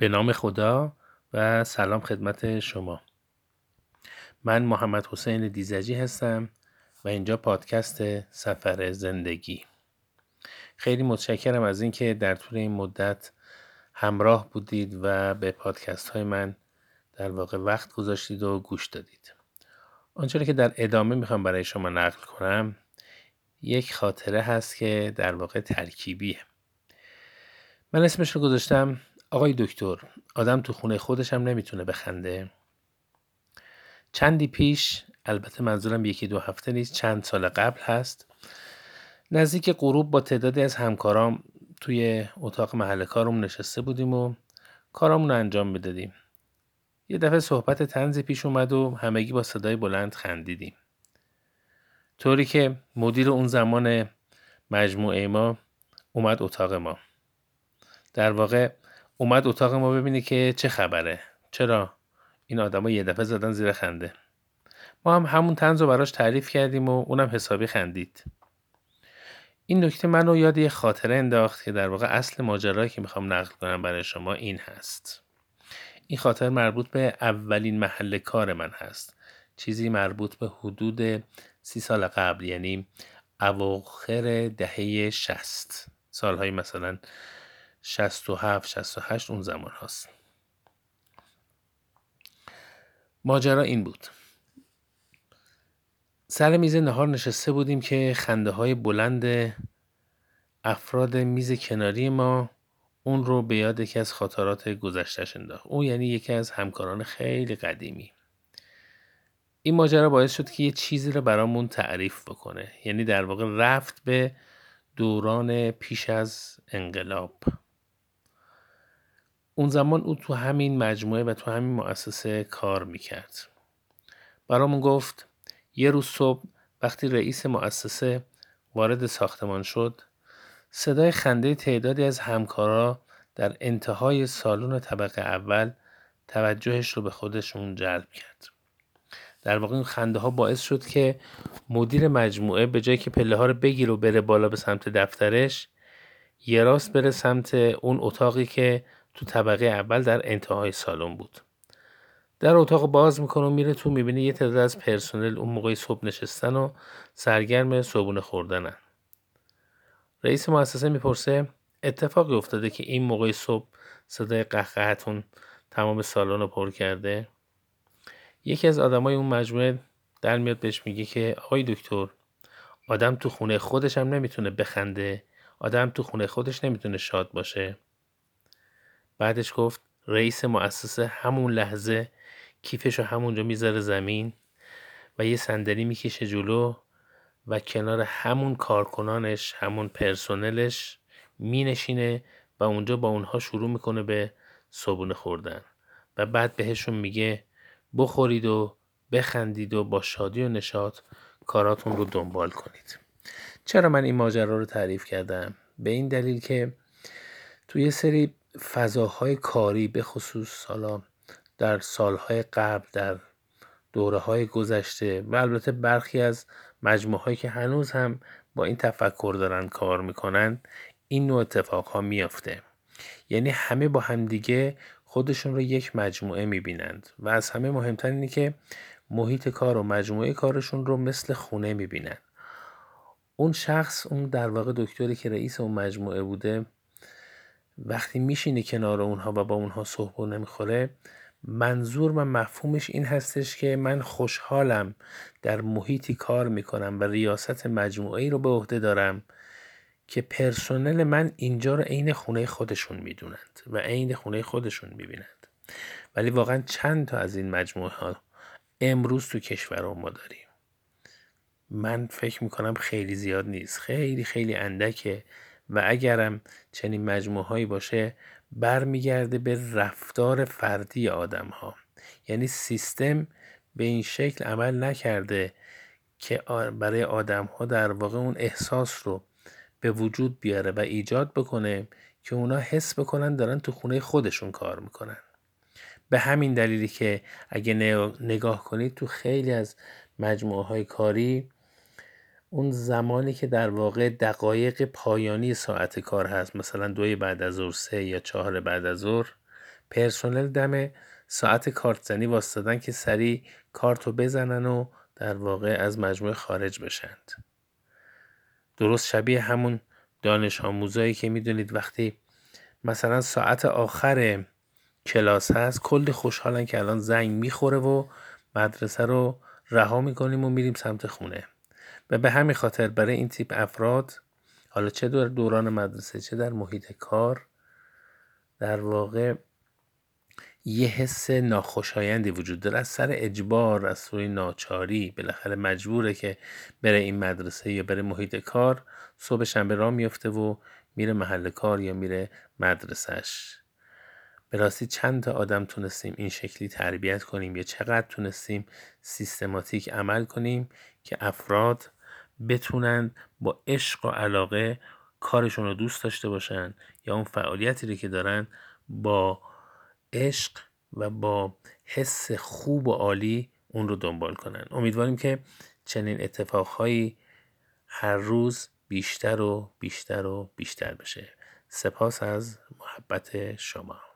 به نام خدا و سلام خدمت شما. من محمد حسین دیزجی هستم و اینجا پادکست سفر زندگی. خیلی متشکرم از اینکه در طول این مدت همراه بودید و به پادکست های من در واقع وقت گذاشتید و گوش دادید. آنچه که در ادامه میخوام برای شما نقل کنم یک خاطره هست که در واقع ترکیبیه. من اسمش رو گذاشتم آقای دکتر آدم تو خونه خودش هم نمیتونه بخنده. چندی پیش، البته منظورم یکی دو هفته نیست، چند سال قبل هست، نزدیک غروب با تعدادی از همکارام توی اتاق محل کارم نشسته بودیم و کارامون رو انجام میدادیم. یه دفعه صحبت طنزی پیش اومد و همگی با صدای بلند خندیدیم، طوری که مدیر اون زمان مجموعه ما اومد اتاق ما. در واقع اومد اتاق ما ببینه که چه خبره، چرا این آدما یه دفعه زدن زیر خنده. ما هم همون طنز رو براش تعریف کردیم و اونم حسابی خندید. این نکته منو یاد یه خاطره انداخت که در واقع اصل ماجرایی که میخوام نقل کنم برای شما این هست. این خاطر مربوط به اولین محل کار من هست. چیزی مربوط به حدود 30 سال قبل، یعنی اواخر دهه 60، سالهای مثلا 67 68 اون زمان هست. ماجرا این بود: سر میز نهار نشسته بودیم که خنده های بلند افراد میز کناری ما اون رو به یاد یکی از خاطرات گذشته‌اش انداخت. اون یعنی یکی از همکاران خیلی قدیمی. این ماجرا باعث شد که یه چیزی رو برامون تعریف بکنه، یعنی در واقع رفت به دوران پیش از انقلاب. اون زمان او تو همین مجموعه و تو همین مؤسسه کار میکرد. برامون گفت یه روز صبح وقتی رئیس مؤسسه وارد ساختمان شد، صدای خنده تعدادی از همکارا در انتهای سالن طبقه اول توجهش رو به خودشون جلب کرد. در واقع این خنده ها باعث شد که مدیر مجموعه به جای که پله ها رو بگیر و بره بالا به سمت دفترش، یه راست بره سمت اون اتاقی که تو طبقه اول در انتهای سالن بود. در اتاق باز میکنه و میره تو، میبینه یه تعداد از پرسنل اون موقعی صبح نشستن و سرگرم صبحونه خوردنن. رئیس مؤسسه میپرسه اتفاقی افتاده که این موقعی صبح صدای قهقهتون تمام سالن رو پر کرده؟ یکی از آدمای اون مجموعه در میاد بهش میگه که آقای دکتر آدم تو خونه خودش هم نمیتونه بخنده، آدم تو خونه خودش نمیتونه شاد باشه. بعدش گفت رئیس مؤسسه همون لحظه کیفشو همونجا میذاره زمین و یه صندلی میکشه جلو و کنار همون کارکنانش، همون پرسنلش مینشینه و اونجا با اونها شروع میکنه به صبحونه خوردن و بعد بهشون میگه بخورید و بخندید و با شادی و نشاط کاراتون رو دنبال کنید. چرا من این ماجرا رو تعریف کردم؟ به این دلیل که توی سری فضاهای کاری، به خصوص حالا در سالهای قبل، در دوره‌های گذشته و البته برخی از مجموعهایی که هنوز هم با این تفکر دارن کار میکنن، این نوع اتفاقها میافته. یعنی همه با همدیگه خودشون رو یک مجموعه میبینند و از همه مهمتر اینه که محیط کار و مجموعه کارشون رو مثل خونه میبینند. اون شخص، اون در واقع دکتری که رئیس اون مجموعه بوده، وقتی میشینه کنار اونها و با اونها صحبت نمیخوره، منظور و مفهومش این هستش که من خوشحالم در محیطی کار میکنم و ریاست مجموعه‌ای رو به عهده دارم که پرسنل من اینجا رو عین خونه خودشون میدونند و عین خونه خودشون میبینند. ولی واقعا چند تا از این مجموعه ها امروز تو کشور ما داریم؟ من فکر میکنم خیلی زیاد نیست، خیلی خیلی اندکه و اگرم چنین مجموعه هایی باشه برمیگرده به رفتار فردی آدم ها. یعنی سیستم به این شکل عمل نکرده که برای آدم ها در واقع اون احساس رو به وجود بیاره و ایجاد بکنه که اونا حس بکنن دارن تو خونه خودشون کار میکنن. به همین دلیلی که اگه نگاه کنید تو خیلی از مجموعه های کاری، اون زمانی که در واقع دقایق پایانی ساعت کار هست، مثلا 2 بعد از ظهر، 3 یا 4 بعد از ظهر، پرسنل دم ساعت کارت زنی واسطادن که سریع کارتو بزنن و در واقع از مجموعه خارج بشند. درست شبیه همون دانش آموزایی که میدونید وقتی مثلا ساعت آخر کلاس هست کلی خوشحالن که الان زنگ میخوره و مدرسه رو رها میکنیم و میریم سمت خونه. و به همین خاطر برای این تیپ افراد، حالا چه در دوران مدرسه چه در محیط کار، در واقع یه حس ناخوشایندی وجود داره. از سر اجبار، از سوی ناچاری، بالاخره مجبوره که بره این مدرسه یا بره محیط کار. صبح شنبه راه میفته و میره محل کار یا میره مدرسهش. به راستی چند تا آدم تونستیم این شکلی تربیت کنیم یا چقدر تونستیم سیستماتیک عمل کنیم که افراد بتونن با عشق و علاقه کارشون رو دوست داشته باشن یا اون فعالیتی رو که دارن با عشق و با حس خوب و عالی اون رو دنبال کنن. امیدواریم که چنین اتفاقهایی هر روز بیشتر و بیشتر بشه. سپاس از محبت شما.